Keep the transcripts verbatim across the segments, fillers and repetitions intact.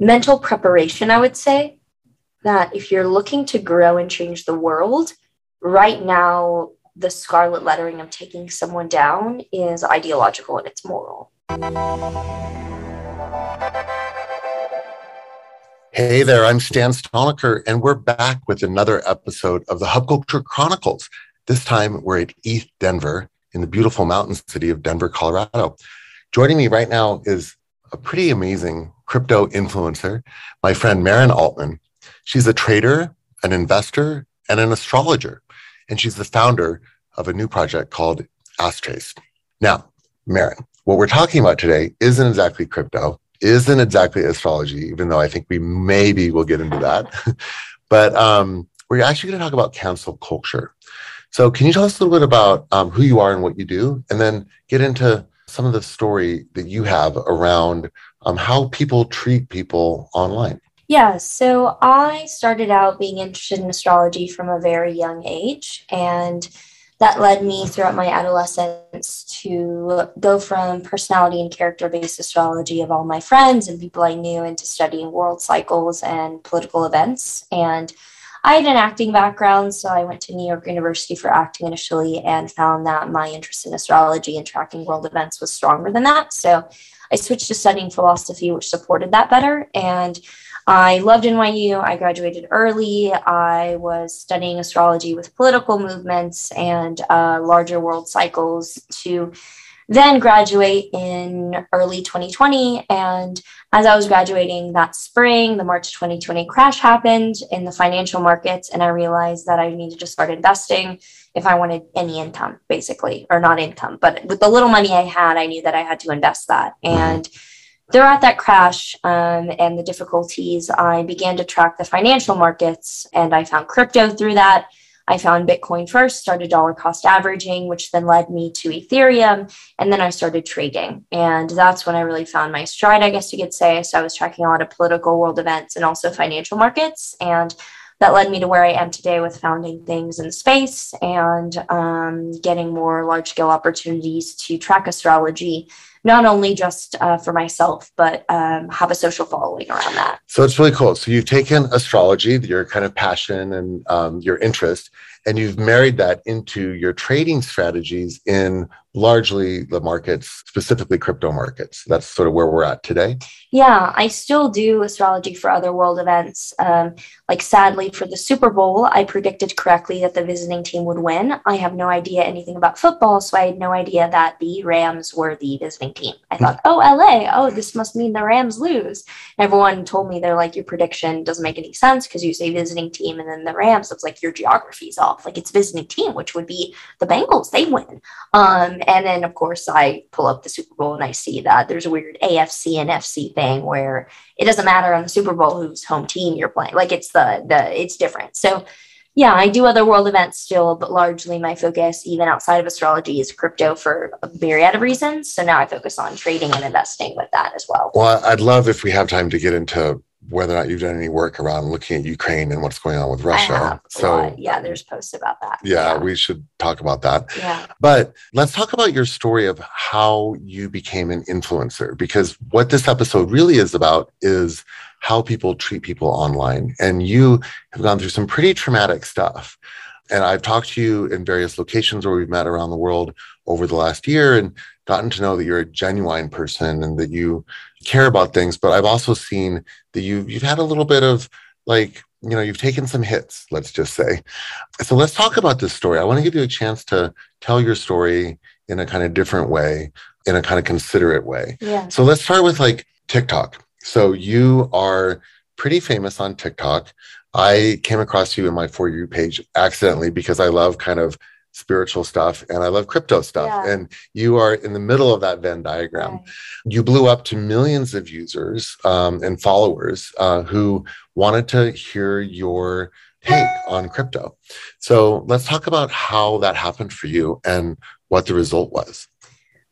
mental preparation, I would say, that if you're looking to grow and change the world, right now, the scarlet lettering of taking someone down is ideological and it's moral. Hey there, I'm Stan Stoniker, and we're back with another episode of the Hub Culture Chronicles. This time, we're at E T H Denver in the beautiful mountain city of Denver, Colorado. Joining me right now is a pretty amazing crypto influencer, my friend Maren Altman. She's a trader, an investor, and an astrologer, and she's the founder of a new project called Astrace. Now, Maren, what we're talking about today isn't exactly crypto, isn't exactly astrology, even though I think we maybe will get into that. But um, we're actually going to talk about cancel culture. So can you tell us a little bit about um, who you are and what you do, and then get into some of the story that you have around um, how people treat people online? Yeah, so I started out being interested in astrology from a very young age, and that led me throughout my adolescence to go from personality and character-based astrology of all my friends and people I knew into studying world cycles and political events. And I had an acting background, so I went to New York University for acting initially and found that my interest in astrology and tracking world events was stronger than that. So I switched to studying philosophy, which supported that better. And I loved N Y U. I graduated early. I was studying astrology with political movements and uh, larger world cycles to then graduate in early twenty twenty. And as I was graduating that spring, the March twenty twenty crash happened in the financial markets. And I realized that I needed to start investing if I wanted any income, basically, or not income. But with the little money I had, I knew that I had to invest that. And throughout that crash um, and the difficulties, I began to track the financial markets, and I found crypto through that. I found Bitcoin first, started dollar cost averaging, which then led me to Ethereum, and then I started trading. And that's when I really found my stride, I guess you could say. So I was tracking a lot of political world events and also financial markets, and that led me to where I am today with founding things in space and um, getting more large-scale opportunities to track astrology, not only just uh, for myself, but um, have a social following around that. So it's really cool. So you've taken astrology, your kind of passion and um, your interest, and you've married that into your trading strategies in largely the markets, specifically crypto markets. That's sort of where we're at today. Yeah, I still do astrology for other world events. Um, like sadly for the Super Bowl, I predicted correctly that the visiting team would win. I have no idea anything about football, so I had no idea that the Rams were the visiting team. I thought, oh, L A, oh, this must mean the Rams lose. And everyone told me, they're like, your prediction doesn't make any sense because you say visiting team and then the Rams. It's like your geography's off. Like it's visiting team, which would be the Bengals. They win. Um, and then, of course, I pull up the Super Bowl and I see that there's a weird A F C and N F C thing where it doesn't matter on the Super Bowl whose home team you're playing. Like it's the the it's different. So, yeah, I do other world events still, but largely my focus, even outside of astrology, is crypto for a myriad of reasons. So now I focus on trading and investing with that as well. Well, I'd love if we have time to get into whether or not you've done any work around looking at Ukraine and what's going on with Russia. I have a so lot. Yeah, there's posts about that. Yeah, yeah, we should talk about that. Yeah. But let's talk about your story of how you became an influencer, because what this episode really is about is how people treat people online. And you have gone through some pretty traumatic stuff. And I've talked to you in various locations where we've met around the world over the last year and gotten to know that you're a genuine person and that you care about things. But I've also seen that you've, you've had a little bit of like, you know, you've taken some hits, let's just say. So let's talk about this story. I want to give you a chance to tell your story in a kind of different way, in a kind of considerate way. Yeah. So let's start with like TikTok. So you are pretty famous on TikTok. I came across you in my For You page accidentally because I love kind of spiritual stuff and I love crypto stuff. Yeah. And you are in the middle of that Venn diagram. Right. You blew up to millions of users um, and followers uh, who wanted to hear your take on crypto. So let's talk about how that happened for you and what the result was.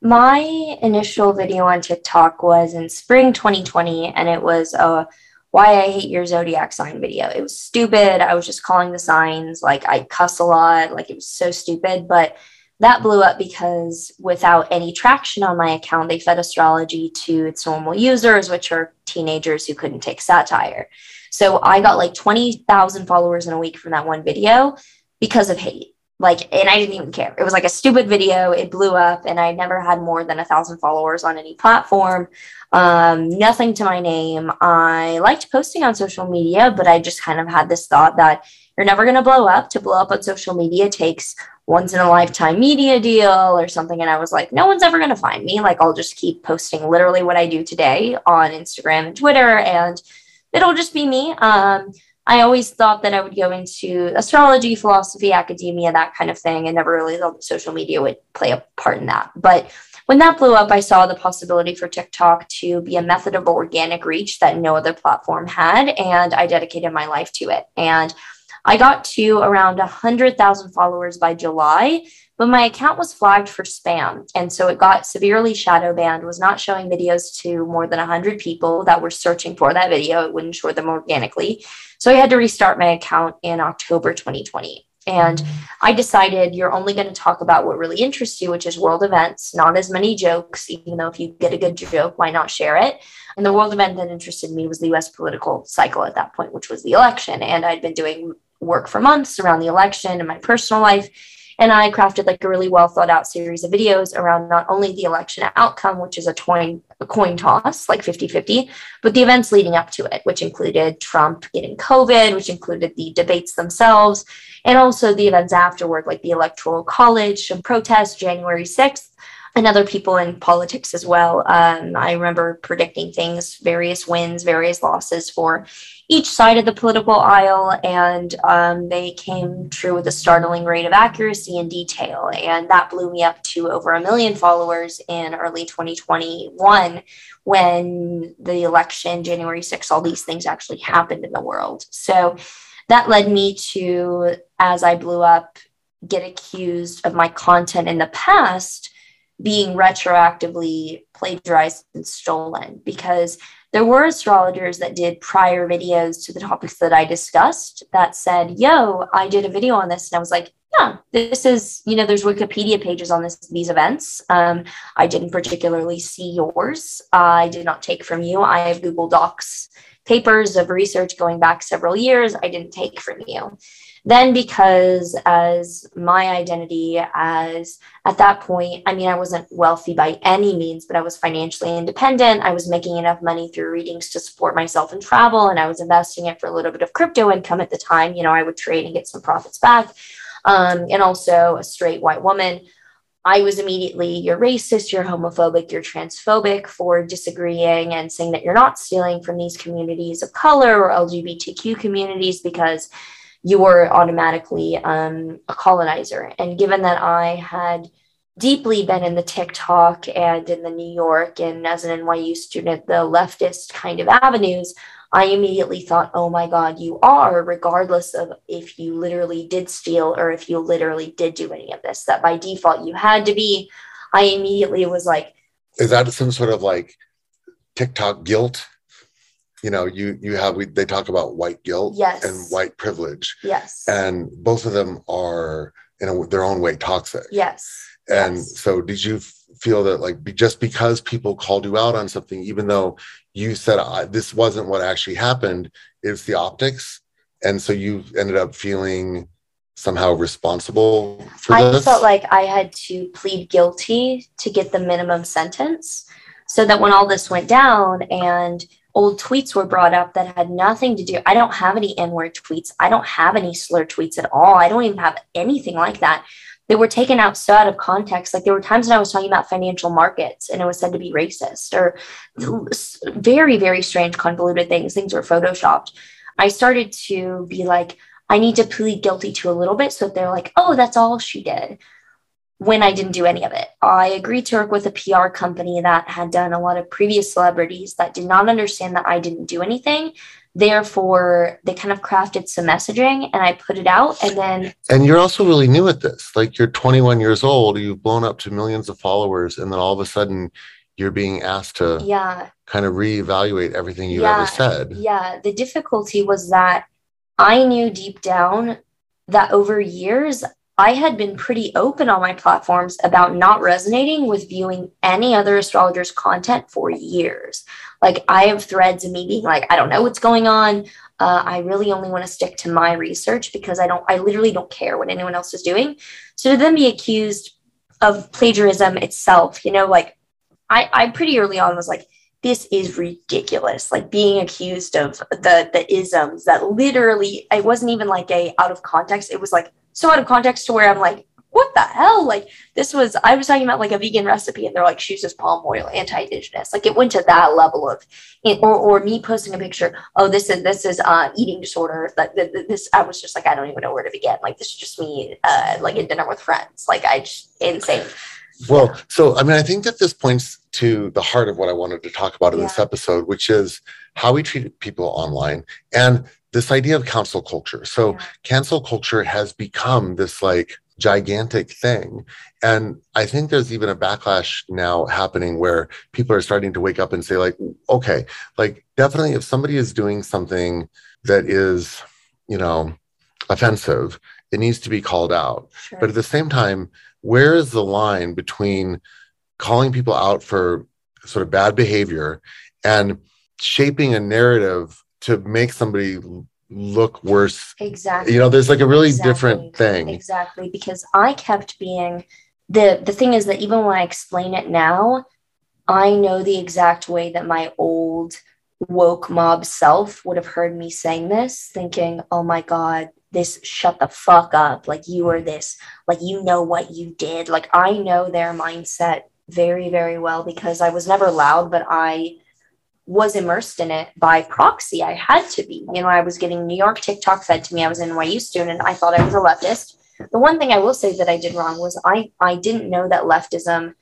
My initial video on TikTok was in spring twenty twenty, and it was a why I hate your zodiac sign video. It was stupid. I was just calling the signs. Like I cuss a lot. Like it was so stupid. But That blew up because without any traction on my account, they fed astrology to its normal users, which are teenagers who couldn't take satire. So I got like twenty thousand followers in a week from that one video because of hate. Like, and I didn't even care. It was like a stupid video. It blew up, and I never had more than a thousand followers on any platform. Um, nothing to my name. I liked posting on social media, but I just kind of had this thought that you're never going to blow up. To blow up on social media takes once in a lifetime media deal or something. And I was like, no one's ever going to find me. Like, I'll just keep posting literally what I do today on Instagram and Twitter, and it'll just be me. Um, I always thought that I would go into astrology, philosophy, academia, that kind of thing. I never really thought that social media would play a part in that. But when that blew up, I saw the possibility for TikTok to be a method of organic reach that no other platform had, and I dedicated my life to it. And I got to around one hundred thousand followers by July, but my account was flagged for spam. And so it got severely shadow banned, was not showing videos to more than one hundred people that were searching for that video. It wouldn't show them organically. So I had to restart my account in October twenty twenty. And I decided you're only going to talk about what really interests you, which is world events, not as many jokes, even though if you get a good joke, why not share it? And the world event that interested me was the U S political cycle at that point, which was the election. And I'd been doing work for months around the election and my personal life. And I crafted like a really well thought out series of videos around not only the election outcome, which is a coin, a coin toss, like fifty fifty, but the events leading up to it, which included Trump getting COVID, which included the debates themselves, and also the events afterward, like the Electoral College, some protests, January sixth, and other people in politics as well. Um, I remember predicting things, various wins, various losses for each side of the political aisle, and um, they came true with a startling rate of accuracy and detail. And that blew me up to over a million followers in early twenty twenty-one, when the election, January sixth, all these things actually happened in the world. So that led me to, as I blew up, get accused of my content in the past being retroactively plagiarized and stolen, because there were astrologers that did prior videos to the topics that I discussed that said, yo, I did a video on this. And I was like, yeah, this is, you know, there's Wikipedia pages on this, these events. Um, I didn't particularly see yours. Uh, I did not take from you. I have Google Docs papers of research going back several years. I didn't take from you. Then because as my identity as at that point, I mean, I wasn't wealthy by any means, but I was financially independent. I was making enough money through readings to support myself and travel. And I was investing it for a little bit of crypto income at the time. You know, I would trade and get some profits back. Um, and also a straight white woman. I was immediately, you're racist, you're homophobic, you're transphobic for disagreeing and saying that you're not stealing from these communities of color or L G B T Q communities because you are automatically um, a colonizer. And given that I had deeply been in the TikTok and in the New York and as an N Y U student, the leftist kind of avenues, I immediately thought, oh my God, you are, regardless of if you literally did steal or if you literally did do any of this, that by default you had to be. I immediately was like. Is that some sort of like TikTok guilt? You know, you you have, we, they talk about white guilt yes. and white privilege. Yes. And both of them are, in a, their own way, toxic. Yes. And yes. So did you feel that, like, be, just because people called you out on something, even though you said I, this wasn't what actually happened, it's the optics. And so you ended up feeling somehow responsible for I this? I felt like I had to plead guilty to get the minimum sentence so that when all this went down and old tweets were brought up that had nothing to do. I don't have any N-word tweets. I don't have any slur tweets at all. I don't even have anything like that. They were taken out so out of context. Like there were times when I was talking about financial markets and it was said to be racist or very, very strange, convoluted things. Things were photoshopped. I started to be like, I need to plead guilty to a little bit. So they're like, oh, that's all she did. When I didn't do any of it. I agreed to work with a P R company that had done a lot of previous celebrities that did not understand that I didn't do anything. Therefore, they kind of crafted some messaging and I put it out and then... And you're also really new at this. Like you're twenty-one years old, you've blown up to millions of followers and then all of a sudden you're being asked to yeah. kind of reevaluate everything you yeah. ever said. Yeah. The difficulty was that I knew deep down that over years... I had been pretty open on my platforms about not resonating with viewing any other astrologer's content for years. Like, I have threads of me being like, I don't know what's going on. Uh, I really only want to stick to my research because I don't, I literally don't care what anyone else is doing. So to then be accused of plagiarism itself, you know, like I, I pretty early on was like, this is ridiculous. Like being accused of the, the isms that literally, it wasn't even like a out of context. It was like, so out of context to where I'm like, what the hell? Like this was, I was talking about like a vegan recipe and they're like, she uses palm oil, anti-indigenous. Like it went to that level of, or, or me posting a picture. Oh, this is, this is uh, eating disorder. That this, I was just like, I don't even know where to begin. Like, this is just me uh, like at dinner with friends. Like I just insane. Well, so, I mean, I think that this points to the heart of what I wanted to talk about in yeah. this episode, which is how we treat people online and this idea of cancel culture. So yeah. cancel culture has become this like gigantic thing. And I think there's even a backlash now happening where people are starting to wake up and say like, okay, like definitely if somebody is doing something that is, you know, offensive, it needs to be called out. Sure. But at the same time, where is the line between calling people out for sort of bad behavior and shaping a narrative to make somebody look worse? Exactly. You know, there's like a really exactly. different thing. Exactly. Because I kept being, the, the thing is that even when I explain it now, I know the exact way that my old woke mob self would have heard me saying this, thinking, oh my God, this shut the fuck up. Like you are this, like, you know what you did. Like I know their mindset very, very well because I was never loud, but I was immersed in it by proxy. I had to be, you know, I was getting New York TikTok fed to me. I was an N Y U student. I thought I was a leftist. The one thing I will say that I did wrong was I, I didn't know that leftism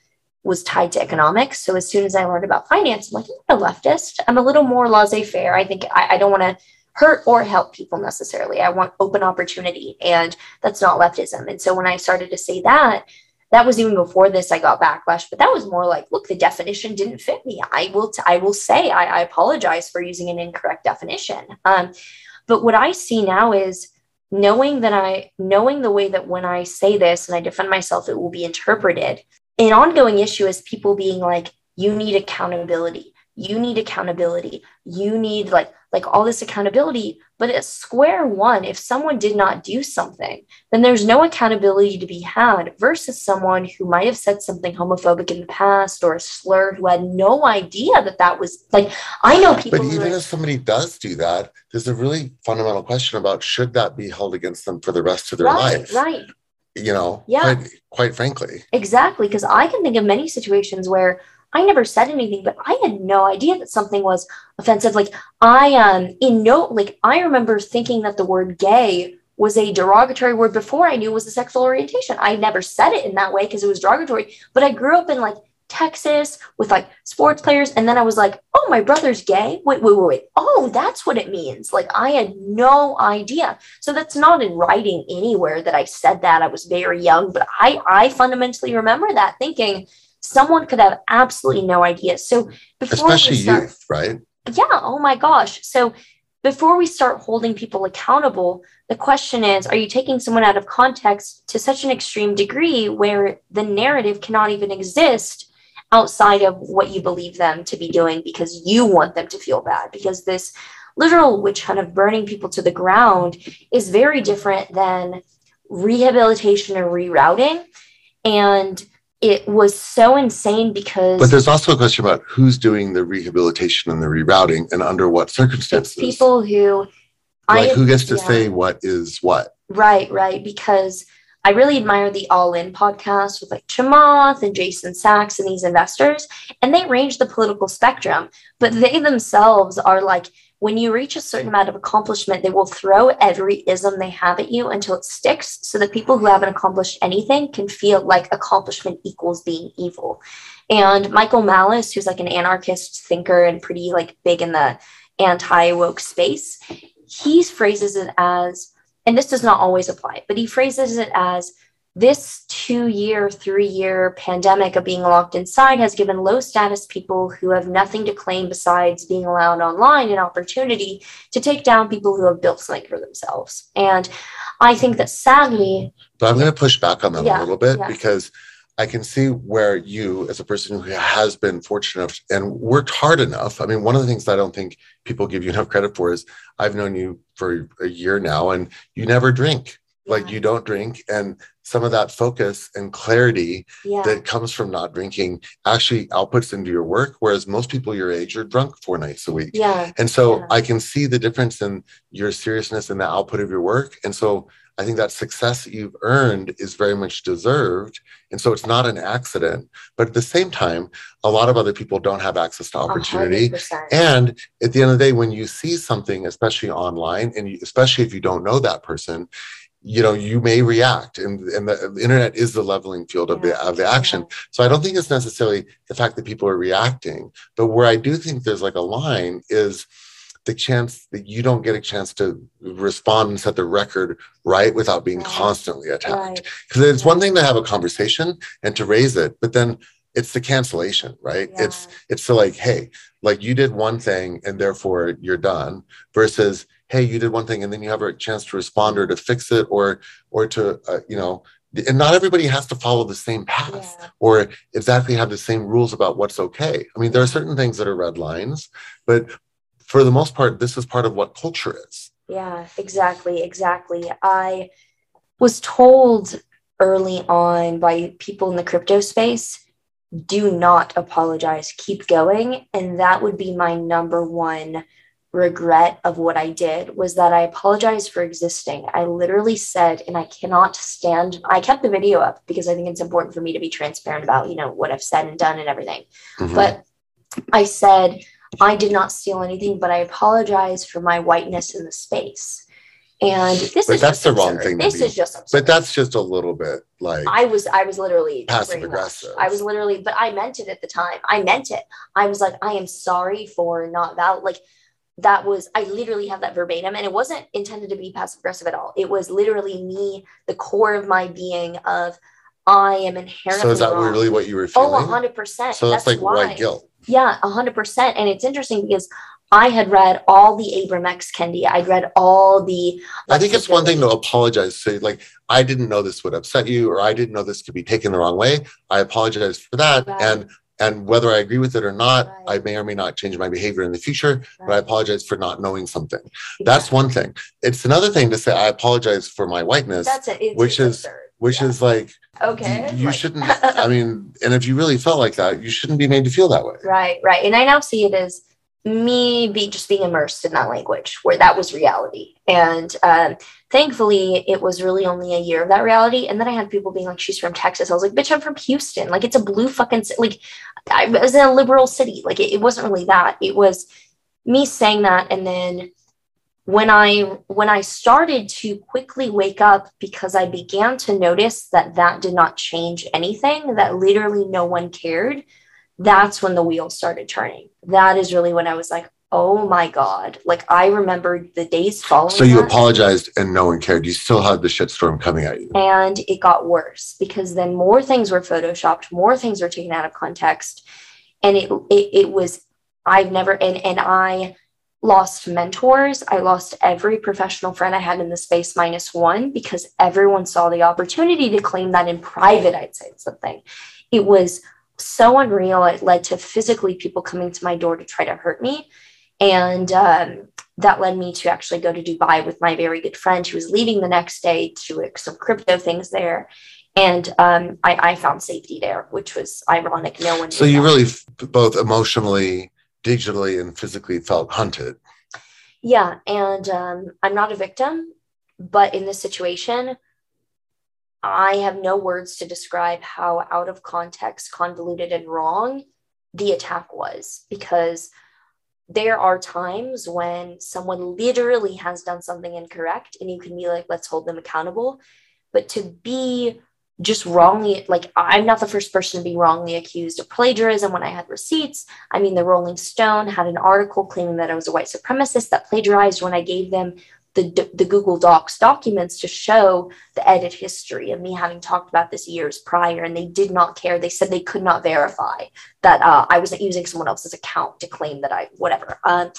was tied to economics. So as soon as I learned about finance, I'm like, I'm not a leftist. I'm a little more laissez-faire. I think I, I don't want to hurt or help people necessarily. I want open opportunity, and that's not leftism. And so when I started to say that, that was even before this, I got backlash, but that was more like, look, the definition didn't fit me. I will, t- I will say, I, I apologize for using an incorrect definition. Um, but what I see now is knowing that I, knowing the way that when I say this and I defend myself, it will be interpreted. An ongoing issue is people being like, you need accountability. You need accountability. You need like, like all this accountability, but at square one, if someone did not do something, then there's no accountability to be had versus someone who might've said something homophobic in the past or a slur who had no idea that that was like, I know people. But even are, if somebody does do that, there's a really fundamental question about should that be held against them for the rest of their right, life? Right. You know, yeah. quite, quite frankly. Exactly. Because I can think of many situations where I never said anything, but I had no idea that something was offensive. Like I, um, in no, like I remember thinking that the word gay was a derogatory word before I knew it was a sexual orientation. I never said it in that way because it was derogatory, but I grew up in like Texas with like sports players. And then I was like, oh, my brother's gay. Wait, wait, wait, wait. Oh, that's what it means. Like I had no idea. So that's not in writing anywhere that I said that. I was very young, but I, I fundamentally remember that thinking, someone could have absolutely no idea. So before Especially we start, youth, right? Yeah. Oh my gosh. So before we start holding people accountable, the question is, are you taking someone out of context to such an extreme degree where the narrative cannot even exist outside of what you believe them to be doing because you want them to feel bad? Because this literal witch hunt of burning people to the ground is very different than rehabilitation or rerouting. And it was so insane because... But there's also a question about who's doing the rehabilitation and the rerouting and under what circumstances. It's people who... Like I, who gets to yeah. say what is what. Right, right. Because I really admire the All In podcast with like Chamath and Jason Sachs and these investors. And they range the political spectrum. But they themselves are like, when you reach a certain amount of accomplishment, they will throw every ism they have at you until it sticks so that people who haven't accomplished anything can feel like accomplishment equals being evil. And Michael Malice, who's like an anarchist thinker and pretty like big in the anti-woke space, he phrases it as, and this does not always apply, but he phrases it as, this two-year, three-year pandemic of being locked inside has given low-status people who have nothing to claim besides being allowed online an opportunity to take down people who have built something for themselves. And I think that sadly... But I'm going to push back on that yeah, a little bit yeah. because I can see where you, as a person who has been fortunate enough and worked hard enough, I mean, one of the things that I don't think people give you enough credit for is I've known you for a year now and you never drink. Like yeah. you don't drink, and some of that focus and clarity yeah. that comes from not drinking actually outputs into your work. Whereas most people your age are drunk four nights a week. Yeah. And so yeah. I can see the difference in your seriousness and the output of your work. And so I think that success that you've earned is very much deserved. And so it's not an accident, but at the same time, a lot of other people don't have access to opportunity. one hundred percent. And at the end of the day, when you see something, especially online, and especially if you don't know that person, you know, you may react, and, and the internet is the leveling field of, yeah. the, of the action. Yeah. So I don't think it's necessarily the fact that people are reacting, but where I do think there's like a line is the chance that you don't get a chance to respond and set the record right without being right. constantly attacked. Because right. it's yeah. one thing to have a conversation and to raise it, but then it's the cancellation, right? Yeah. It's, it's the like, hey, like you did one thing and therefore you're done, versus hey, you did one thing, and then you have a chance to respond or to fix it or, or to, uh, you know, and not everybody has to follow the same path yeah. or exactly have the same rules about what's okay. I mean, there are certain things that are red lines, but for the most part, this is part of what culture is. Yeah, exactly. Exactly. I was told early on by people in the crypto space, do not apologize, keep going. And that would be my number one regret of what I did, was that I apologized for existing. I literally said, and I cannot stand, I kept the video up because I think it's important for me to be transparent about, you know, what I've said and done and everything. Mm-hmm. But I said, I did not steal anything, but I apologize for my whiteness in the space. And this but is that's just the absurd. Wrong thing. This to be. Is just absurd. But that's just a little bit like I was. I was literally passive aggressive. I was literally, but I meant it at the time. I meant it. I was like, I am sorry for not that. Like, that was, I literally have that verbatim, and it wasn't intended to be passive aggressive at all. It was literally me, the core of my being of, I am inherently So is that wrong. Really what you were feeling? Oh, one hundred percent. So that's, that's like why. White guilt. Yeah, one hundred percent. And it's interesting because I had read all the Abraham X. Kendi. I'd read all the... I think it's one thing to apologize. So like, I didn't know this would upset you, or I didn't know this could be taken the wrong way. I apologize for that. Right. And And whether I agree with it or not, right. I may or may not change my behavior in the future, right. but I apologize for not knowing something. Exactly. That's one thing. It's another thing to say, I apologize for my whiteness, That's a, it's which is, absurd. Which yeah. is like, okay, you like, shouldn't, I mean, and if you really felt like that, you shouldn't be made to feel that way. Right, right. And I now see it as me be just being immersed in that language where that was reality. And um, thankfully, it was really only a year of that reality. And then I had people being like, she's from Texas. I was like, bitch, I'm from Houston. Like, it's a blue fucking city. Like, I was in a liberal city. Like, it, it wasn't really that. It was me saying that. And then when I, when I started to quickly wake up, because I began to notice that that did not change anything, that literally no one cared, that's when the wheels started turning. That is really when I was like, oh my God. Like, I remembered the days following. So you that. Apologized and no one cared. You still had the shitstorm coming at you. And it got worse because then more things were photoshopped, more things were taken out of context. And it it, it was, I've never, and, and I lost mentors. I lost every professional friend I had in the space minus one, because everyone saw the opportunity to claim that in private I'd said something. It was so unreal. It led to physically people coming to my door to try to hurt me. And um, that led me to actually go to Dubai with my very good friend who was leaving the next day to some crypto things there. And um, I, I found safety there, which was ironic. No one. So you that. Really f- both emotionally, digitally, and physically felt hunted. Yeah. And um, I'm not a victim, but in this situation, I have no words to describe how out of context, convoluted, and wrong the attack was, because there are times when someone literally has done something incorrect and you can be like, let's hold them accountable. But to be just wrongly, like, I'm not the first person to be wrongly accused of plagiarism when I had receipts. I mean, the Rolling Stone had an article claiming that I was a white supremacist that plagiarized when I gave them the, the Google Docs documents to show the edit history of me having talked about this years prior. And they did not care. They said they could not verify that uh, I wasn't using someone else's account to claim that I, whatever. Um,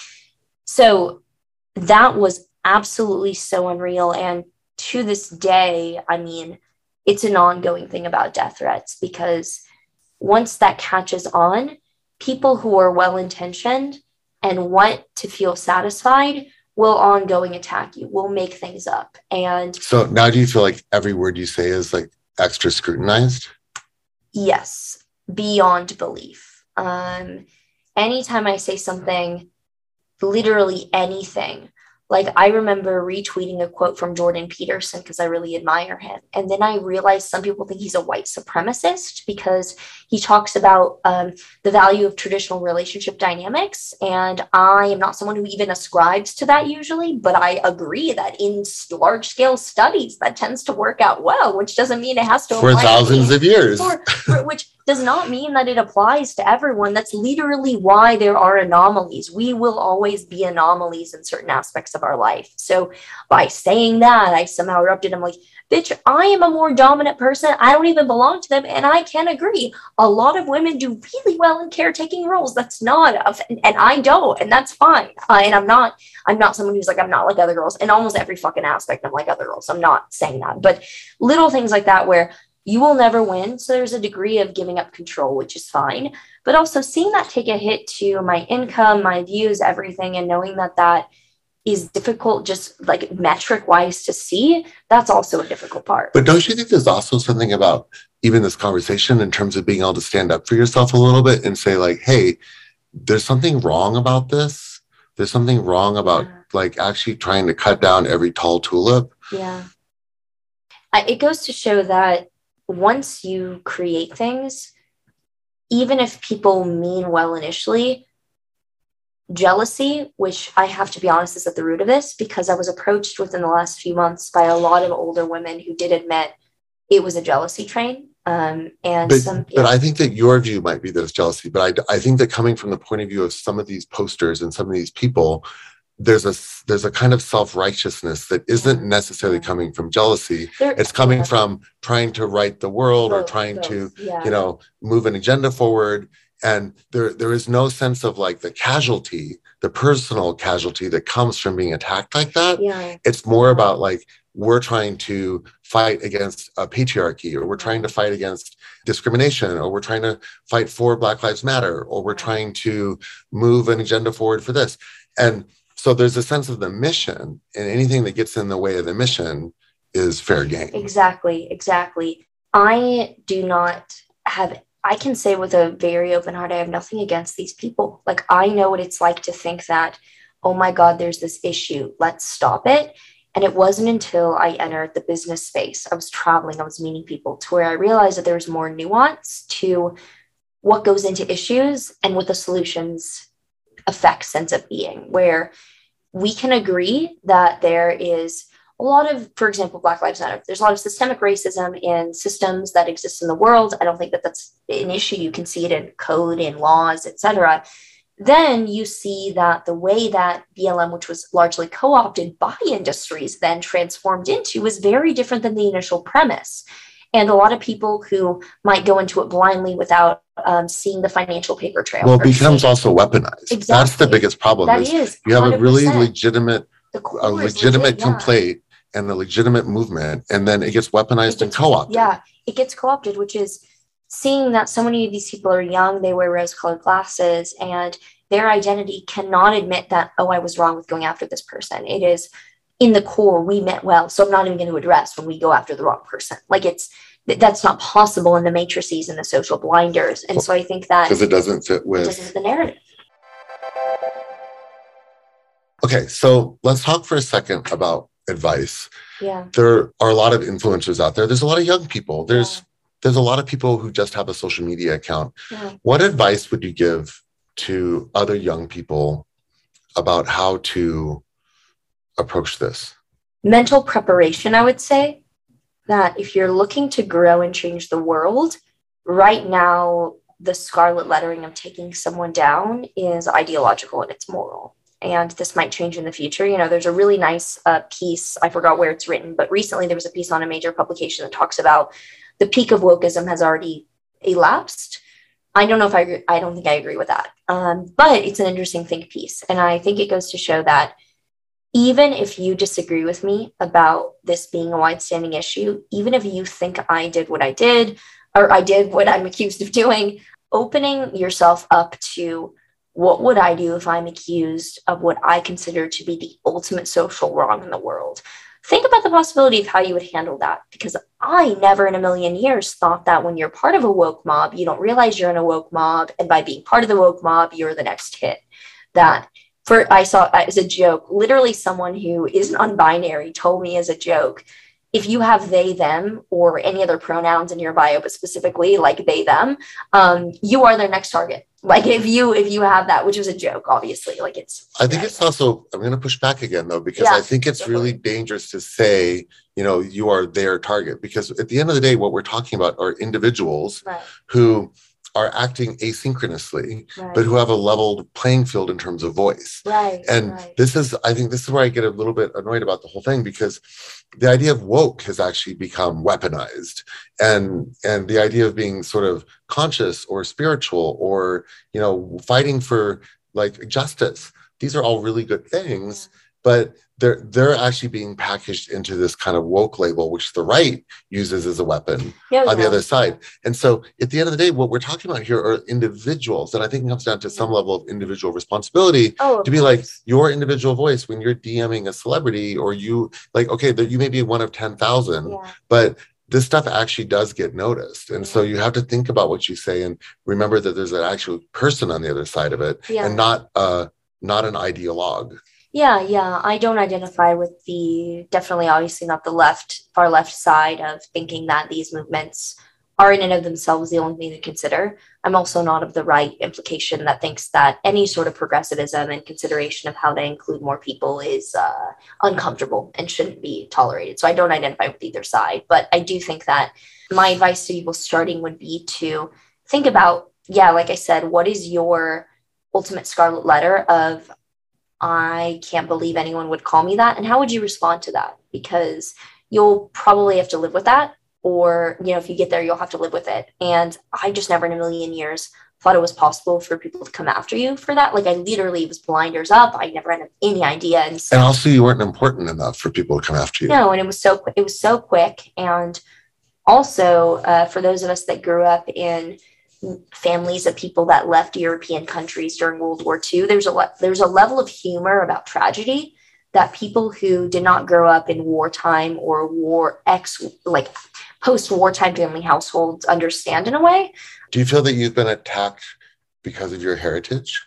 so that was absolutely so unreal. And to this day, I mean, it's an ongoing thing about death threats, because once that catches on, people who are well-intentioned and want to feel satisfied will ongoing attack you, will make things up. And so now do you feel like every word you say is like extra scrutinized? Yes, beyond belief. Um, anytime I say something, literally anything, like I remember retweeting a quote from Jordan Peterson because I really admire him. And then I realized some people think he's a white supremacist because he talks about um, the value of traditional relationship dynamics. And I am not someone who even ascribes to that usually, but I agree that in large scale studies that tends to work out well, which doesn't mean it has to for apply thousands to of years, for, for, which does not mean that it applies to everyone. That's literally why there are anomalies. We will always be anomalies in certain aspects of our life. So by saying that, I somehow erupted. I'm like, bitch, I am a more dominant person. I don't even belong to them. And I can agree. A lot of women do really well in caretaking roles. That's not, and I don't, and that's fine. Uh, and I'm not, I'm not someone who's like, I'm not like other girls. In almost every fucking aspect, I'm like other girls. I'm not saying that, but little things like that where you will never win. So there's a degree of giving up control, which is fine. But also seeing that take a hit to my income, my views, everything, and knowing that that is difficult, just like metric wise to see, that's also a difficult part. But don't you think there's also something about even this conversation in terms of being able to stand up for yourself a little bit and say like, hey, there's something wrong about this. There's something wrong about yeah. like actually trying to cut down every tall tulip. Yeah. I, it goes to show that once you create things, even if people mean well initially, jealousy, which I have to be honest is at the root of this, because I was approached within the last few months by a lot of older women who did admit it was a jealousy train. Um, and but, some, but I think that your view might be there's jealousy, but I, I think that coming from the point of view of some of these posters and some of these people, there's a there's a kind of self-righteousness that isn't necessarily yeah. coming from jealousy. There, it's coming yeah. from trying to right the world both, or trying both. to, yeah. you know, move an agenda forward. And there there is no sense of like the casualty, the personal casualty that comes from being attacked like that. Yeah. It's more yeah. about like, we're trying to fight against a patriarchy, or we're trying to fight against discrimination, or we're trying to fight for Black Lives Matter, or we're trying to move an agenda forward for this. And so there's a sense of the mission, and anything that gets in the way of the mission is fair game. Exactly, exactly. I do not have, I can say with a very open heart, I have nothing against these people. Like, I know what it's like to think that, oh my God, there's this issue, let's stop it. And it wasn't until I entered the business space, I was traveling, I was meeting people, to where I realized that there was more nuance to what goes into issues and what the solutions affect sense of being, where we can agree that there is a lot of, for example, Black Lives Matter, there's a lot of systemic racism in systems that exist in the world. I don't think that that's an issue. You can see it in code, in laws, et cetera. Then you see that the way that B L M, which was largely co-opted by industries, then transformed into is very different than the initial premise. And a lot of people who might go into it blindly without um, seeing the financial paper trail. Well, it becomes also weaponized. Exactly. That's the biggest problem. That is, is you have a really legitimate, a legitimate legit, complaint yeah. and a legitimate movement, and then it gets weaponized it gets, and co-opted. Yeah, it gets co-opted, which is seeing that so many of these people are young, they wear rose-colored glasses, and their identity cannot admit that, oh, I was wrong with going after this person. It is... in the core, we meant well, so I'm not even going to address when we go after the wrong person. Like it's, that's not possible in the matrices and the social blinders. And so I think that... because it doesn't fit with... It doesn't fit the narrative. Okay, so let's talk for a second about advice. Yeah. There are a lot of influencers out there. There's a lot of young people. There's, yeah. there's a lot of people who just have a social media account. Yeah. What advice would you give to other young people about how to... approach this? Mental preparation, I would say, that if you're looking to grow and change the world, right now, the scarlet lettering of taking someone down is ideological and it's moral. And this might change in the future. You know, there's a really nice uh, piece, I forgot where it's written, but recently there was a piece on a major publication that talks about the peak of wokeism has already elapsed. I don't know if I agree, I don't think I agree with that. Um, but it's an interesting think piece. And I think it goes to show that even if you disagree with me about this being a wide-standing issue, even if you think I did what I did, or I did what I'm accused of doing, opening yourself up to what would I do if I'm accused of what I consider to be the ultimate social wrong in the world? Think about the possibility of how you would handle that, because I never in a million years thought that when you're part of a woke mob, you don't realize you're in a woke mob. And by being part of the woke mob, you're the next hit. That for I saw as a joke, literally someone who isn't non-binary told me as a joke, if you have they, them, or any other pronouns in your bio, but specifically like they, them, um, you are their next target. Like if you if you have that, which is a joke, obviously, like it's. I think yeah. it's also, I'm going to push back again, though, because yeah, I think it's definitely. really dangerous to say, you know, you are their target, because at the end of the day, what we're talking about are individuals right. who are acting asynchronously, right. but who have a leveled playing field in terms of voice. Right. And right. this is, I think this is where I get a little bit annoyed about the whole thing, because the idea of woke has actually become weaponized, and, and the idea of being sort of conscious or spiritual or, you know, fighting for like justice. These are all really good things, yeah. but they're, they're actually being packaged into this kind of woke label, which the right uses as a weapon yeah, on yeah. the other side. And so at the end of the day, what we're talking about here are individuals. And I think it comes down to some level of individual responsibility oh, to be like your individual voice when you're DMing a celebrity, or you like, okay, you may be one of ten thousand, yeah. but this stuff actually does get noticed. And so you have to think about what you say and remember that there's an actual person on the other side of it yeah. and not uh, not an ideologue. Yeah, yeah. I don't identify with the, definitely, obviously not the left, far left side of thinking that these movements are in and of themselves the only thing to consider. I'm also not of the right implication that thinks that any sort of progressivism and consideration of how to include more people is uh, uncomfortable and shouldn't be tolerated. So I don't identify with either side. But I do think that my advice to people starting would be to think about, yeah, like I said, what is your ultimate scarlet letter of, I can't believe anyone would call me that. And how would you respond to that? Because you'll probably have to live with that. Or, you know, if you get there, you'll have to live with it. And I just never in a million years thought it was possible for people to come after you for that. Like I literally was blinders up. I never had any idea. And, so, and also you weren't important enough for people to come after you. No, and it was so, it was so quick. And also uh, for those of us that grew up in families of people that left European countries during World War Two, there's a le- there's a level of humor about tragedy that people who did not grow up in wartime or war ex like post wartime family households understand in a way. Do you feel that you've been attacked because of your heritage?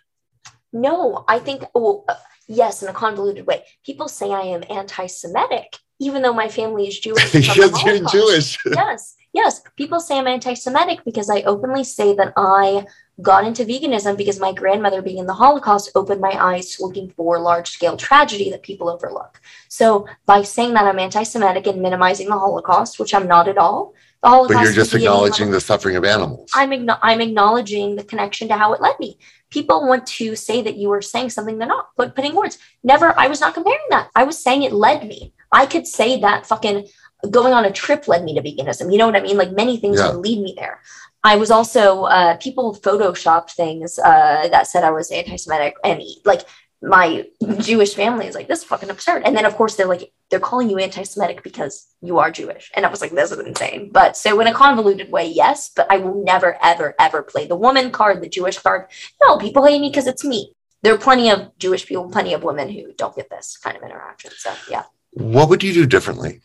No, I think well, yes, in a convoluted way. People say I am anti-Semitic, even though my family is Jewish. Because you're Jewish. Yes. Yes, people say I'm anti-Semitic because I openly say that I got into veganism because my grandmother being in the Holocaust opened my eyes to looking for large-scale tragedy that people overlook. So by saying that I'm anti-Semitic and minimizing the Holocaust, which I'm not at all, the Holocaust. But you're just acknowledging the suffering of animals. I'm igno- I'm acknowledging the connection to how it led me. People want to say that you were saying something they're not, but putting words. Never, I was not comparing that. I was saying it led me. I could say that fucking... going on a trip led me to veganism. You know what I mean? Like many things yeah. would lead me there. I was also, uh, people photoshopped things uh, that said I was anti-Semitic, and like my Jewish family is like, this is fucking absurd. And then of course they're like, they're calling you anti-Semitic because you are Jewish. And I was like, this is insane. But so in a convoluted way, yes, but I will never, ever, ever play the woman card, the Jewish card. No, people hate me because it's me. There are plenty of Jewish people, plenty of women who don't get this kind of interaction. So yeah. What would you do differently?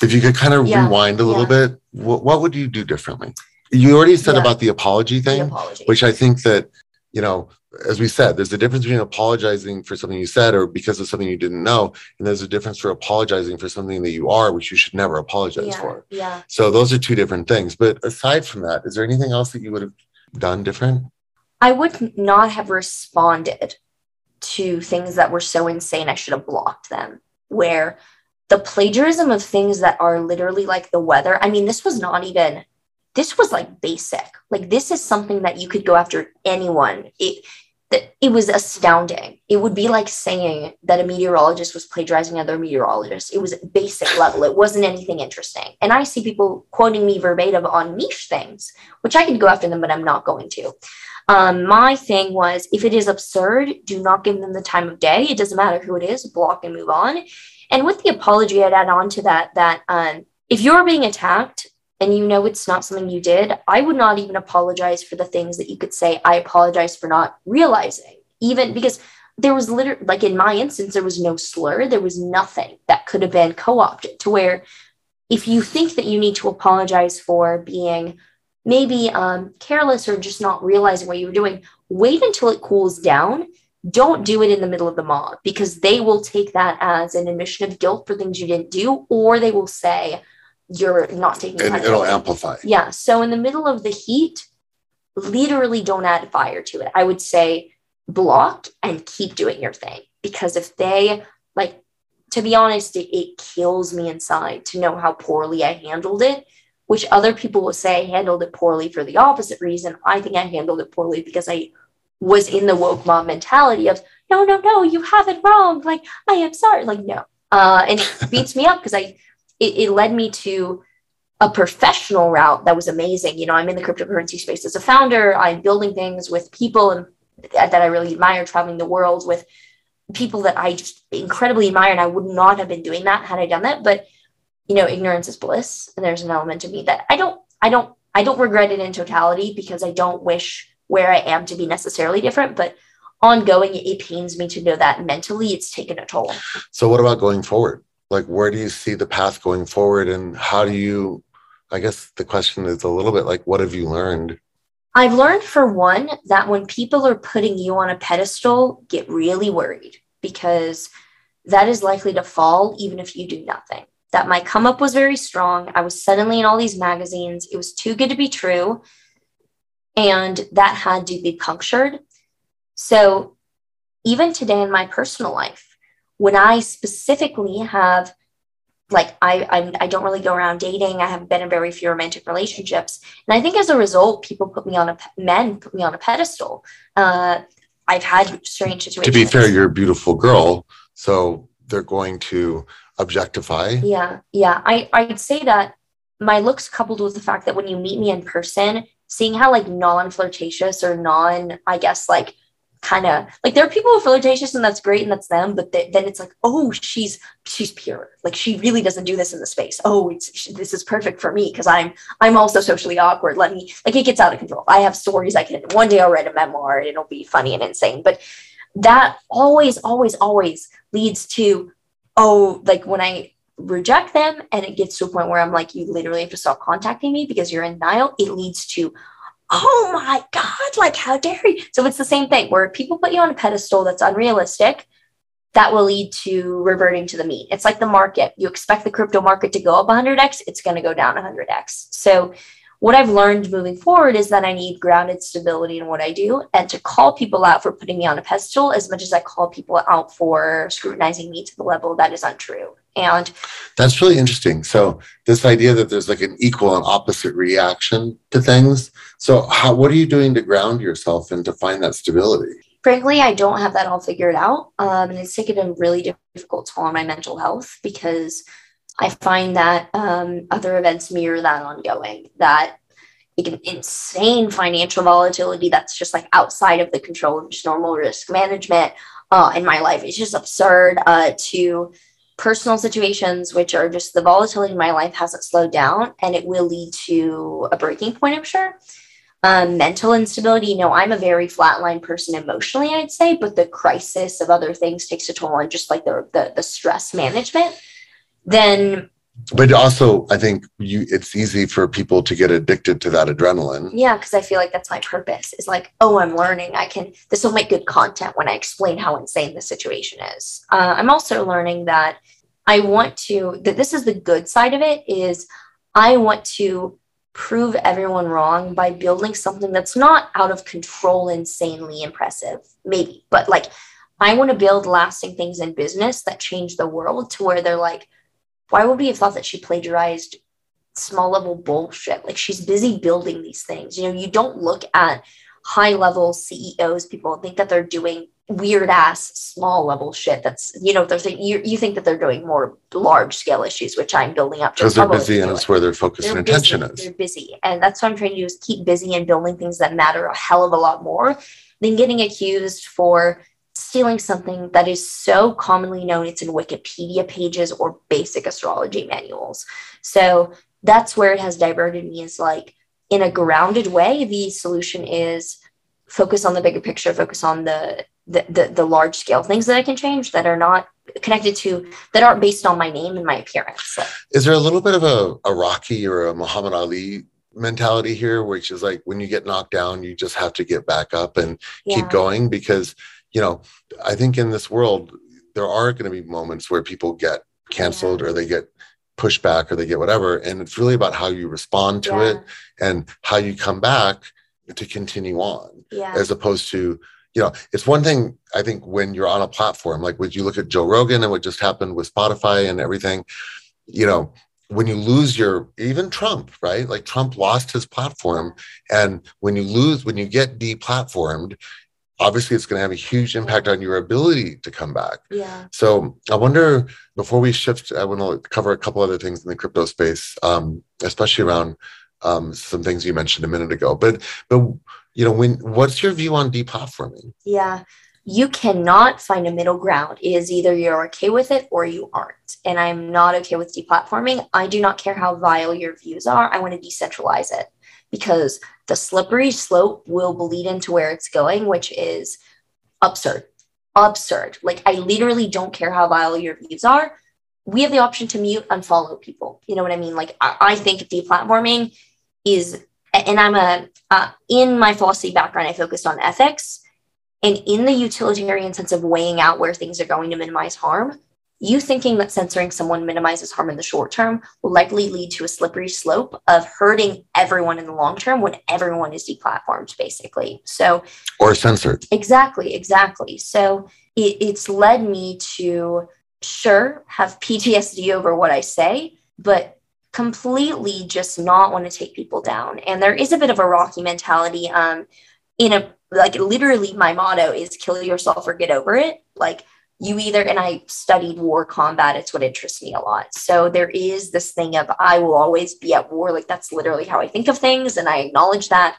If you could kind of yeah, rewind a little yeah. bit, what, what would you do differently? You already said yeah. about the apology thing, the apology. Which I think that, you know, as we said, there's a difference between apologizing for something you said or because of something you didn't know. And there's a difference for apologizing for something that you are, which you should never apologize yeah, for. Yeah. So those are two different things. But aside from that, is there anything else that you would have done different? I would not have responded to things that were so insane. I should have blocked them, where... the plagiarism of things that are literally like the weather. I mean, this was not even, this was like basic. Like this is something that you could go after anyone. It, that it was astounding. It would be like saying that a meteorologist was plagiarizing another meteorologist. It was basic level. It wasn't anything interesting. And I see people quoting me verbatim on niche things, which I could go after them, but I'm not going to. Um, my thing was, if it is absurd, do not give them the time of day. It doesn't matter who it is, block and move on. And with the apology, I'd add on to that, that um, if you're being attacked, and you know it's not something you did, I would not even apologize for the things that you could say, I apologize for not realizing, even because there was literally, like in my instance, there was no slur, there was nothing that could have been co-opted to where if you think that you need to apologize for being maybe um, careless or just not realizing what you were doing, wait until it cools down. Don't do it in the middle of the mob because they will take that as an admission of guilt for things you didn't do, or they will say, you're not taking and it'll amplify. Yeah. So in the middle of the heat, literally don't add fire to it. I would say block and keep doing your thing, because if they like, to be honest, it, it kills me inside to know how poorly I handled it, which other people will say I handled it poorly for the opposite reason. I think I handled it poorly because I was in the woke mom mentality of no, no, no, you have it wrong. Like, I am sorry. Like, no. Uh, and it beats me up because I, It, it led me to a professional route that was amazing. You know, I'm in the cryptocurrency space as a founder. I'm building things with people and that I really admire, traveling the world with people that I just incredibly admire. And I would not have been doing that had I done that. But, you know, ignorance is bliss. And there's an element to me that I don't, I don't, I don't regret it in totality because I don't wish where I am to be necessarily different. But ongoing, it, it pains me to know that mentally it's taken a toll. So what about going forward? Like, where do you see the path going forward? And how do you, I guess the question is a little bit like, what have you learned? I've learned, for one, that when people are putting you on a pedestal, get really worried because that is likely to fall even if you do nothing. That my come up was very strong. I was suddenly in all these magazines. It was too good to be true. And that had to be punctured. So even today in my personal life, when I specifically have, like, I, I'm, I don't really go around dating. I have been in very few romantic relationships. And I think as a result, people put me on a, men put me on a pedestal. Uh, I've had strange situations. To be fair, you're a beautiful girl. So they're going to objectify. Yeah. Yeah. I, I'd say that my looks coupled with the fact that when you meet me in person, seeing how like non-flirtatious or non, I guess like, kind of like there are people who are flirtatious and that's great and that's them, but th- then it's like, oh, she's she's pure, like she really doesn't do this in the space. Oh, it's she, this is perfect for me because I'm I'm also socially awkward. Let me like it gets out of control. I have stories I can one day I'll write a memoir and it'll be funny and insane. But that always, always, always leads to oh, like when I reject them and it gets to a point where I'm like, you literally have to stop contacting me because you're in denial. It leads to, oh my God, like how dare you? So it's the same thing where people put you on a pedestal that's unrealistic, that will lead to reverting to the mean. It's like the market. You expect the crypto market to go up one hundred x, it's going to go down one hundred x. So what I've learned moving forward is that I need grounded stability in what I do and to call people out for putting me on a pedestal as much as I call people out for scrutinizing me to the level that is untrue. And that's really interesting. So this idea that there's like an equal and opposite reaction to things. So how, what are you doing to ground yourself and to find that stability? Frankly, I don't have that all figured out. Um, and it's taken a really difficult toll on my mental health because I find that um, other events mirror that ongoing, that like, an insane financial volatility that's just like outside of the control of just normal risk management uh, in my life. It's just absurd uh, to... personal situations, which are just the volatility in my life hasn't slowed down and it will lead to a breaking point, I'm sure. Um, mental instability, you know, I'm a very flatline person emotionally, I'd say, but the crisis of other things takes a toll on just like the, the, the stress management. Then, but also, I think you it's easy for people to get addicted to that adrenaline. Yeah, because I feel like that's my purpose. It's like, oh, I'm learning. I can, this will make good content when I explain how insane the situation is. Uh, I'm also learning that I want to, that this is the good side of it, is I want to prove everyone wrong by building something that's not out of control, insanely impressive, maybe. But like, I want to build lasting things in business that change the world to where they're like, why would we have thought that she plagiarized small level bullshit? Like she's busy building these things. You know, you don't look at high-level C E Os, people think that they're doing weird-ass small-level shit. That's, you know, they're thinking, you, you think that they're doing more large-scale issues, which I'm building up to. Because they're busy, and it's where their focus and attention is. They're busy, and that's what I'm trying to do, is keep busy and building things that matter a hell of a lot more than getting accused for stealing something that is so commonly known. It's in Wikipedia pages or basic astrology manuals. So that's where it has diverted me, is like, in a grounded way, the solution is focus on the bigger picture, focus on the the, the, the large scale things that I can change, that are not connected to, that aren't based on my name and my appearance. So. Is there a little bit of a, a Rocky or a Muhammad Ali mentality here, which is like, when you get knocked down, you just have to get back up and yeah. keep going? Because, you know, I think in this world, there are going to be moments where people get canceled yeah. or they get pushed back or they get whatever. And it's really about how you respond to yeah. it and how you come back to continue on, yeah. as opposed to, you know, it's one thing, I think, when you're on a platform, like when you look at Joe Rogan and what just happened with Spotify and everything, you know, when you lose your, even Trump, right? Like Trump lost his platform. And when you lose, when you get deplatformed, obviously, it's going to have a huge impact on your ability to come back. Yeah. So I wonder, before we shift, I want to cover a couple other things in the crypto space, um, especially around um, some things you mentioned a minute ago. But, but you know, when what's your view on deplatforming? Yeah, you cannot find a middle ground. It is either you're okay with it or you aren't. And I'm not okay with deplatforming. I do not care how vile your views are. I want to decentralize it, because the slippery slope will bleed into where it's going, which is absurd, absurd. Like, I literally don't care how vile your views are. We have the option to mute, unfollow people. You know what I mean? Like, I, I think deplatforming is, and I'm a, uh, in my philosophy background, I focused on ethics, and in the utilitarian sense of weighing out where things are going to minimize harm, you thinking that censoring someone minimizes harm in the short term will likely lead to a slippery slope of hurting everyone in the long term when everyone is deplatformed, basically. So, or censored. Exactly, exactly. So it, it's led me to, sure, have P T S D over what I say, but completely just not want to take people down. And there is a bit of a Rocky mentality. Um, in a like literally, my motto is kill yourself or get over it. Like, you either, and I studied war combat, it's what interests me a lot. So there is this thing of, I will always be at war. Like, that's literally how I think of things. And I acknowledge that.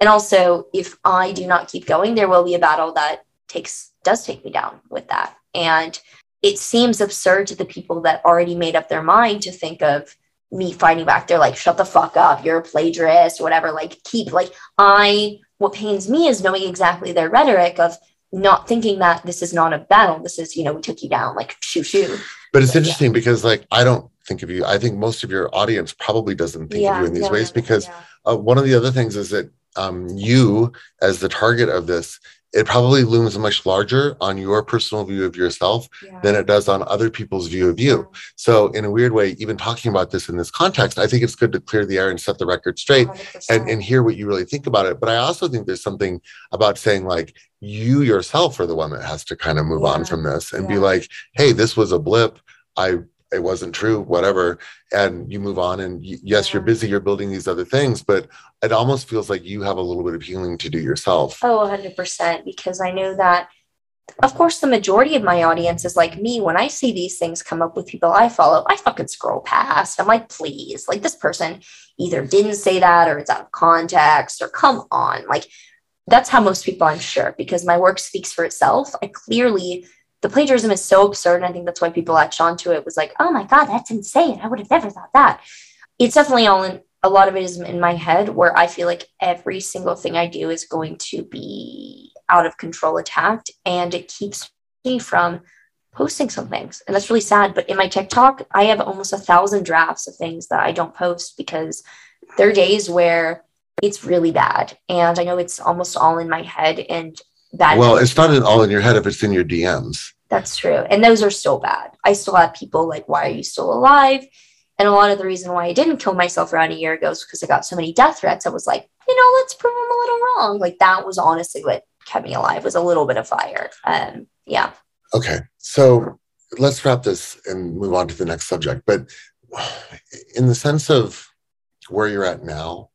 And also, if I do not keep going, there will be a battle that takes, does take me down with that. And it seems absurd to the people that already made up their mind to think of me fighting back. They're like, shut the fuck up. You're a plagiarist, whatever. Like, keep, like, I, what pains me is knowing exactly their rhetoric of, not thinking that this is not a battle. This is, you know, we took you down, like, shoo, shoo. But it's but, interesting yeah. because, like, I don't think of you. I think most of your audience probably doesn't think yeah, of you in these yeah, ways because yeah. uh, one of the other things is that um, you, as the target of this, it probably looms much larger on your personal view of yourself yeah. than it does on other people's view of you. Yeah. So in a weird way, even talking about this in this context, I think it's good to clear the air and set the record straight and, and hear what you really think about it. But I also think there's something about saying, like, you yourself are the one that has to kind of move yeah. on from this and yeah. be like, hey, this was a blip. I It wasn't true, whatever. And you move on. And y- yes, yeah. you're busy, you're building these other things, but it almost feels like you have a little bit of healing to do yourself. Oh, one hundred percent. Because I know that, of course, the majority of my audience is like me. When I see these things come up with people I follow, I fucking scroll past. I'm like, please, like, this person either didn't say that or it's out of context or come on. Like, that's how most people, I'm sure, because my work speaks for itself. I clearly The plagiarism is so absurd. And I think that's why people latched onto it, was like, oh my God, that's insane. I would have never thought that. It's definitely all in, a lot of it is in my head, where I feel like every single thing I do is going to be out of control attacked. And it keeps me from posting some things. And that's really sad. But in my TikTok, I have almost a thousand drafts of things that I don't post, because there are days where it's really bad. And I know it's almost all in my head. And Bad well, it's not in all in your head if it's in your D Ms. That's true. And those are still bad. I still have people like, why are you still alive? And a lot of the reason why I didn't kill myself around a year ago is because I got so many death threats. I was like, you know, let's prove them a little wrong. Like, that was honestly what kept me alive, was a little bit of fire. Um, yeah. Okay. So let's wrap this and move on to the next subject. But in the sense of where you're at now,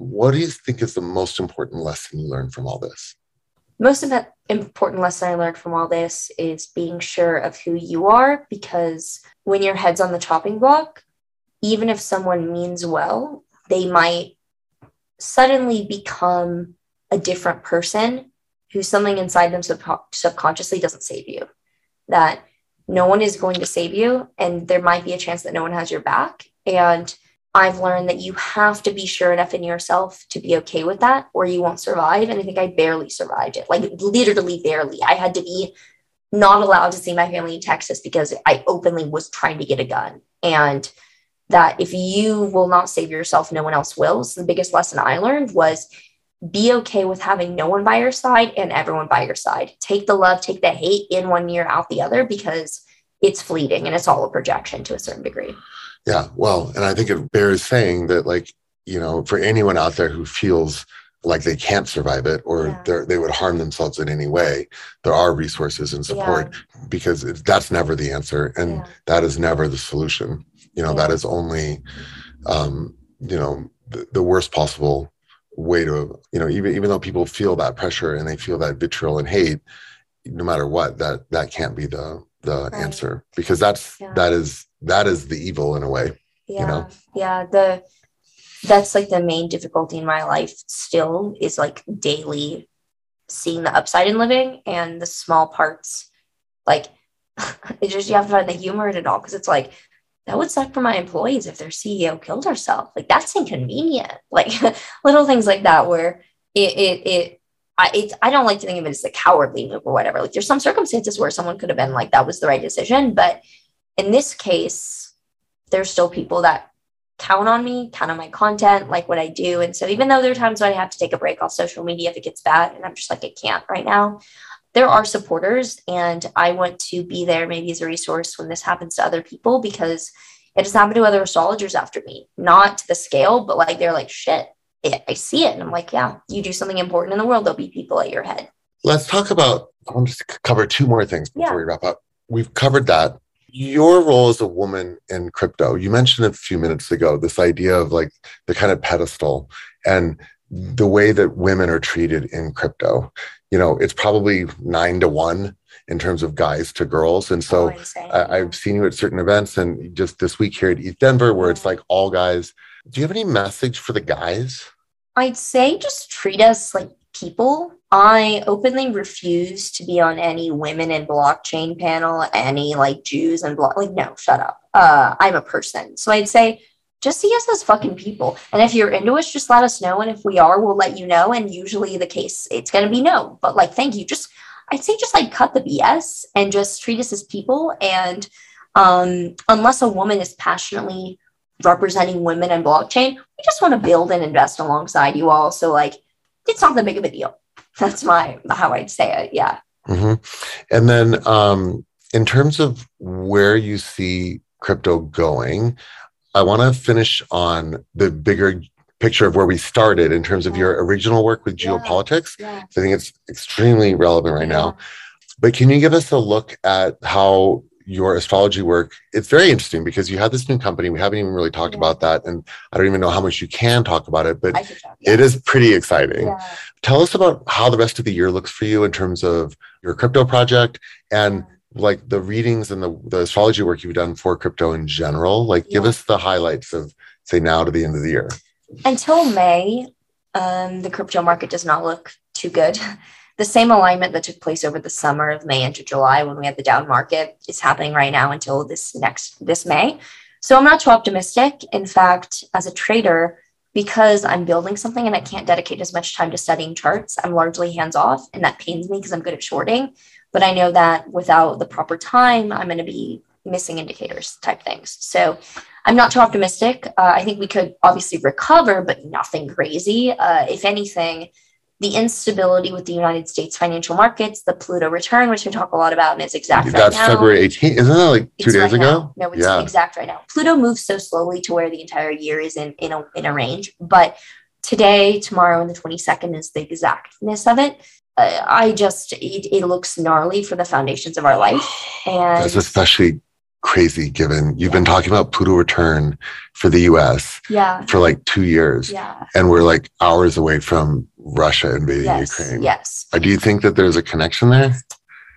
What do you think is the most important lesson you learned from all this? Most of that important lesson I learned from all this is being sure of who you are, because when your head's on the chopping block, even if someone means well, they might suddenly become a different person who something inside them sub- subconsciously doesn't save you, that no one is going to save you. And there might be a chance that no one has your back. And I've learned that you have to be sure enough in yourself to be okay with that, or you won't survive. And I think I barely survived it, like literally barely. I had to be not allowed to see my family in Texas because I openly was trying to get a gun. And that if you will not save yourself, no one else will. So the biggest lesson I learned was be okay with having no one by your side and everyone by your side. Take the love, take the hate in one ear, out the other, because it's fleeting and it's all a projection to a certain degree. Yeah, well, and I think it bears saying that, like, you know, for anyone out there who feels like they can't survive it or yeah. they would harm themselves in any way, there are resources and support yeah. because it, that's never the answer. And yeah. that is never the solution. You know, yeah. that is only, um, you know, the, the worst possible way to, you know, even, even though people feel that pressure and they feel that vitriol and hate, no matter what, that that can't be the the right. answer, because that's yeah. that is that is the evil in a way. Yeah. You know? Yeah. The that's like the main difficulty in my life still is like daily seeing the upside in living and the small parts. Like it just, you have to find the humor in it all, because it's like, that would suck for my employees if their C E O killed herself. Like that's inconvenient. Like little things like that where it it it I, it, I don't like to think of it as a cowardly move or whatever. Like there's some circumstances where someone could have been like, that was the right decision. But in this case, there's still people that count on me, count on my content, like what I do. And so even though there are times when I have to take a break off social media if it gets bad, and I'm just like, I can't right now, there are supporters. And I want to be there maybe as a resource when this happens to other people, because it has happened to other astrologers after me, not to the scale, but like, they're like, shit. I see it. And I'm like, yeah, you do something important in the world, there'll be people at your head. Let's talk about, I'll just cover two more things before yeah. we wrap up. We've covered that. Your role as a woman in crypto, you mentioned a few minutes ago, this idea of like the kind of pedestal and the way that women are treated in crypto. You know, it's probably nine to one in terms of guys to girls. And so oh, I, I've seen you at certain events, and just this week here at E T H Denver, where yeah. it's like all guys. Do you have any message for the guys? I'd say just treat us like people. I openly refuse to be on any women in blockchain panel, any like Jews and block, like, no, shut up. Uh, I'm a person. So I'd say just see us as fucking people. And if you're into us, just let us know. And if we are, we'll let you know. And usually the case, it's going to be no, but like, thank you. Just, I'd say just like cut the B S and just treat us as people. And um, unless a woman is passionately representing women and blockchain, we just want to build and invest alongside you all. So like, it's not that big of a deal. That's my, how I'd say it. Yeah. Mm-hmm. And then um, in terms of where you see crypto going, I want to finish on the bigger picture of where we started in terms of yeah. your original work with geopolitics. Yeah. So I think it's extremely relevant right yeah. now, but can you give us a look at how your astrology work? It's very interesting because you have this new company. We haven't even really talked yeah. about that. And I don't even know how much you can talk about it, but talk, yeah. it is pretty exciting. Yeah. Tell us about how the rest of the year looks for you in terms of your crypto project and yeah. like the readings and the, the astrology work you've done for crypto in general. Like yeah. give us the highlights of, say, now to the end of the year. Until May, um, the crypto market does not look too good. The same alignment that took place over the summer of May into July when we had the down market is happening right now until this next, this May. So I'm not too optimistic. In fact, as a trader, because I'm building something and I can't dedicate as much time to studying charts, I'm largely hands-off, and that pains me because I'm good at shorting. But I know that without the proper time, I'm going to be missing indicators type things. So I'm not too optimistic. Uh, I think we could obviously recover, but nothing crazy. Uh, if anything, the instability with the United States financial markets, the Pluto return, which we talk a lot about, and it's exact right now. That's February eighteenth. Isn't that like two days ago? No, it's exact right now. Pluto moves so slowly to where the entire year is in, in, a, in a range. But today, tomorrow, and the twenty-second is the exactness of it. Uh, I just, it, it looks gnarly for the foundations of our life. And that's especially crazy given you've yeah. been talking about Pluto return for the U S yeah. for like two years. Yeah. And we're like hours away from Russia invading yes. Ukraine. Yes. Do you think that there's a connection there?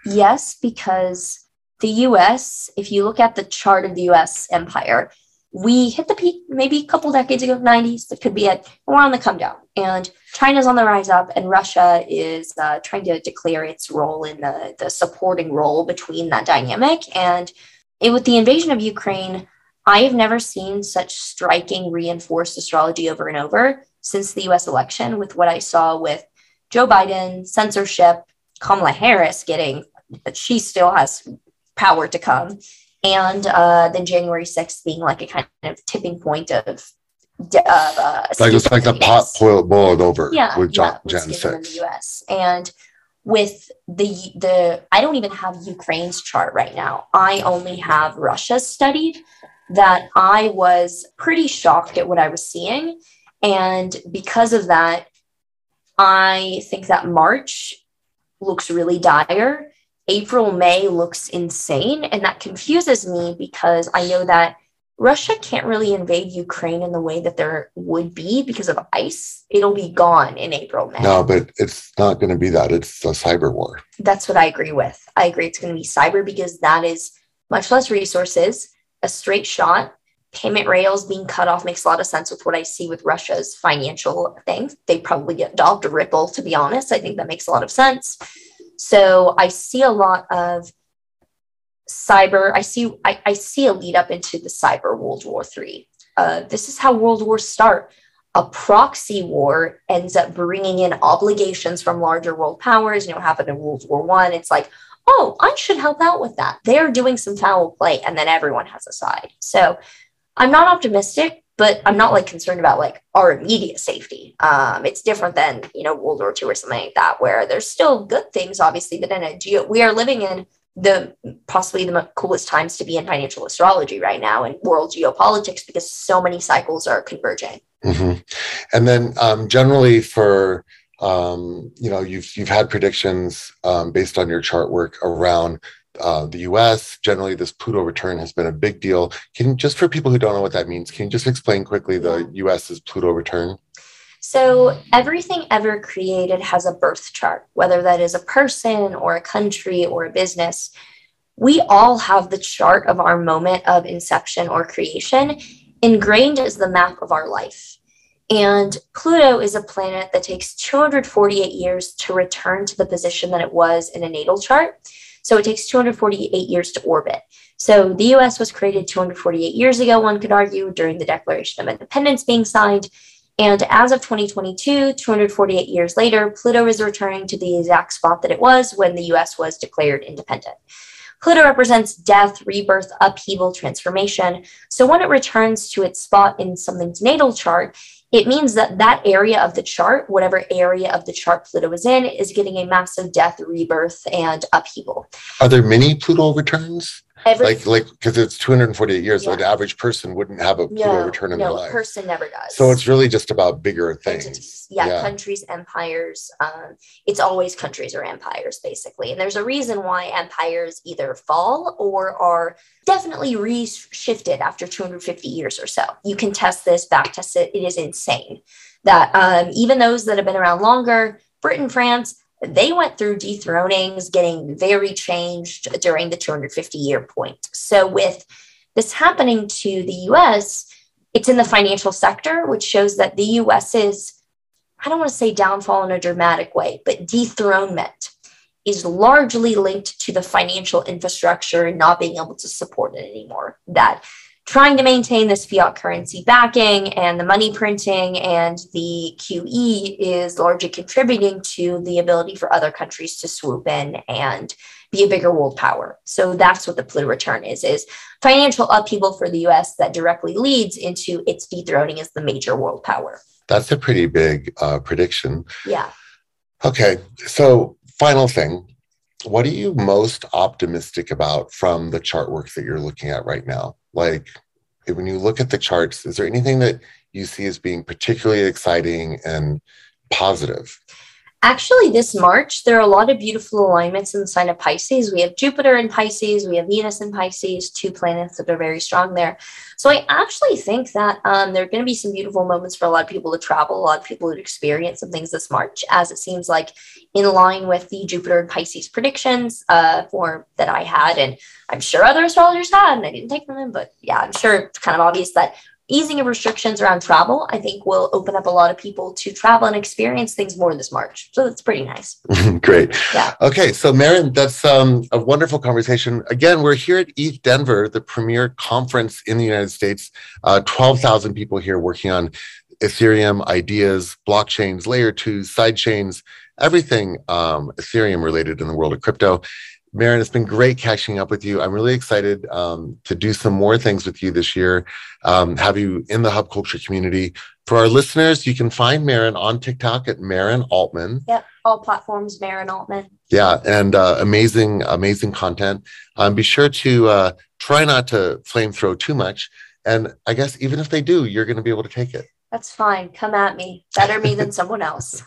Yes, because the U S, if you look at the chart of the U S empire, we hit the peak maybe a couple decades ago, nineties, that could be it. We're on the come down. And China's on the rise up, and Russia is uh, trying to declare its role in the, the supporting role between that dynamic. And it, with the invasion of Ukraine, I have never seen such striking reinforced astrology over and over since the U S election, with what I saw with Joe Biden, censorship, Kamala Harris getting, but she still has power to come. And uh, then January sixth being like a kind of tipping point of... of uh, like it's like the, the pot boiled, boiled over yeah, with yeah, Jan six. In the U S. And with the, the... I don't even have Ukraine's chart right now. I only have Russia studied, that I was pretty shocked at what I was seeing. And because of that, I think that March looks really dire. April, May looks insane. And that confuses me because I know that Russia can't really invade Ukraine in the way that there would be because of ICE. It'll be gone in April, May. No, but it's not going to be that. It's a cyber war. That's what I agree with. I agree it's going to be cyber because that is much less resources, a straight shot. Payment rails being cut off makes a lot of sense with what I see with Russia's financial things. They probably get adopt a Ripple, to be honest. I think that makes a lot of sense. So I see a lot of cyber. I see I, I see a lead up into the cyber World War Three. Uh, this is how world wars start. A proxy war ends up bringing in obligations from larger world powers. You know, what happened in World War One. It's like, oh, I should help out with that. They're doing some foul play, and then everyone has a side. So I'm not optimistic, but I'm not like concerned about like our immediate safety. Um, it's different than, you know, World War Two or something like that, where there's still good things, obviously, but in a geo, we are living in the possibly the coolest times to be in financial astrology right now and world geopolitics, because so many cycles are converging. Mm-hmm. And then um, generally for, um, you know, you've, you've had predictions um, based on your chart work around Uh, the U S generally, this Pluto return has been a big deal. Can just for people who don't know what that means, can you just explain quickly the U S's Pluto return? So everything ever created has a birth chart, whether that is a person or a country or a business. We all have the chart of our moment of inception or creation ingrained as the map of our life. And Pluto is a planet that takes two hundred forty-eight years to return to the position that it was in a natal chart. So it takes two hundred forty-eight years to orbit. So the U S was created two hundred forty-eight years ago, one could argue, during the Declaration of Independence being signed. And as of twenty twenty-two, two hundred forty-eight years later, Pluto is returning to the exact spot that it was when the U S was declared independent. Pluto represents death, rebirth, upheaval, transformation. So when it returns to its spot in something's natal chart, it means that that area of the chart, whatever area of the chart Pluto is in, is getting a massive death, rebirth, and upheaval. Are there many Pluto returns? Every, like, like, because it's two hundred forty-eight years, yeah. so an average person wouldn't have a Pluto no, return in no, their life. No, a person never does. So it's really just about bigger things. Entities. Yeah, yeah, countries, empires. Um, it's always countries or empires, basically. And there's a reason why empires either fall or are definitely reshifted after two hundred fifty years or so. You can test this, back test it. It is insane that um, even those that have been around longer, Britain, France, they went through dethronings, getting very changed during the two hundred fifty year point. So with this happening to the U S, it's in the financial sector, which shows that the U S's, I don't want to say downfall in a dramatic way, but dethronement is largely linked to the financial infrastructure and not being able to support it anymore. That trying to maintain this fiat currency backing and the money printing and the Q E is largely contributing to the ability for other countries to swoop in and be a bigger world power. So that's what the Pluto return is, is financial upheaval for the U S that directly leads into its dethroning as the major world power. That's a pretty big uh, prediction. Yeah. Okay. So final thing. What are you most optimistic about from the chart work that you're looking at right now? Like when you look at the charts, is there anything that you see as being particularly exciting and positive? Actually, this March, there are a lot of beautiful alignments in the sign of Pisces. We have Jupiter in Pisces, we have Venus in Pisces, two planets that are very strong there. So I actually think that um, there are going to be some beautiful moments for a lot of people to travel, a lot of people to experience some things this March, as it seems like in line with the Jupiter and Pisces predictions uh, for that I had, and I'm sure other astrologers had, and I didn't take them in, but yeah, I'm sure it's kind of obvious that easing of restrictions around travel, I think, will open up a lot of people to travel and experience things more this March. So that's pretty nice. Great. Yeah. Okay. So Maren, that's um, a wonderful conversation. Again, we're here at E T H Denver, the premier conference in the United States. Uh, twelve thousand people here working on Ethereum ideas, blockchains, layer two, side chains, everything um, Ethereum related in the world of crypto. Maren, it's been great catching up with you. I'm really excited um, to do some more things with you this year, um, have you in the Hub Culture community. For our listeners, you can find Maren on TikTok at Maren Altman. Yep, all platforms, Maren Altman. Yeah, and uh, amazing, amazing content. Um, be sure to uh, try not to flamethrow too much. And I guess even if they do, you're going to be able to take it. That's fine. Come at me. Better me than someone else.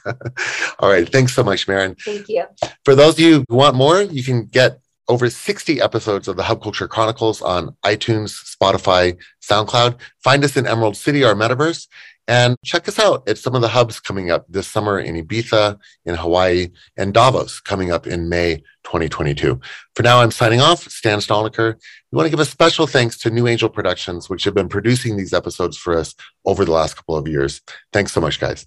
All right. Thanks so much, Maren. Thank you. For those of you who want more, you can get over sixty episodes of the Hub Culture Chronicles on iTunes, Spotify, SoundCloud. Find us in Emerald City, our metaverse, and check us out at some of the hubs coming up this summer in Ibiza, in Hawaii, and Davos coming up in May twenty twenty-two. For now, I'm signing off. Stan Stoniker. We want to give a special thanks to New Angel Productions, which have been producing these episodes for us over the last couple of years. Thanks so much, guys.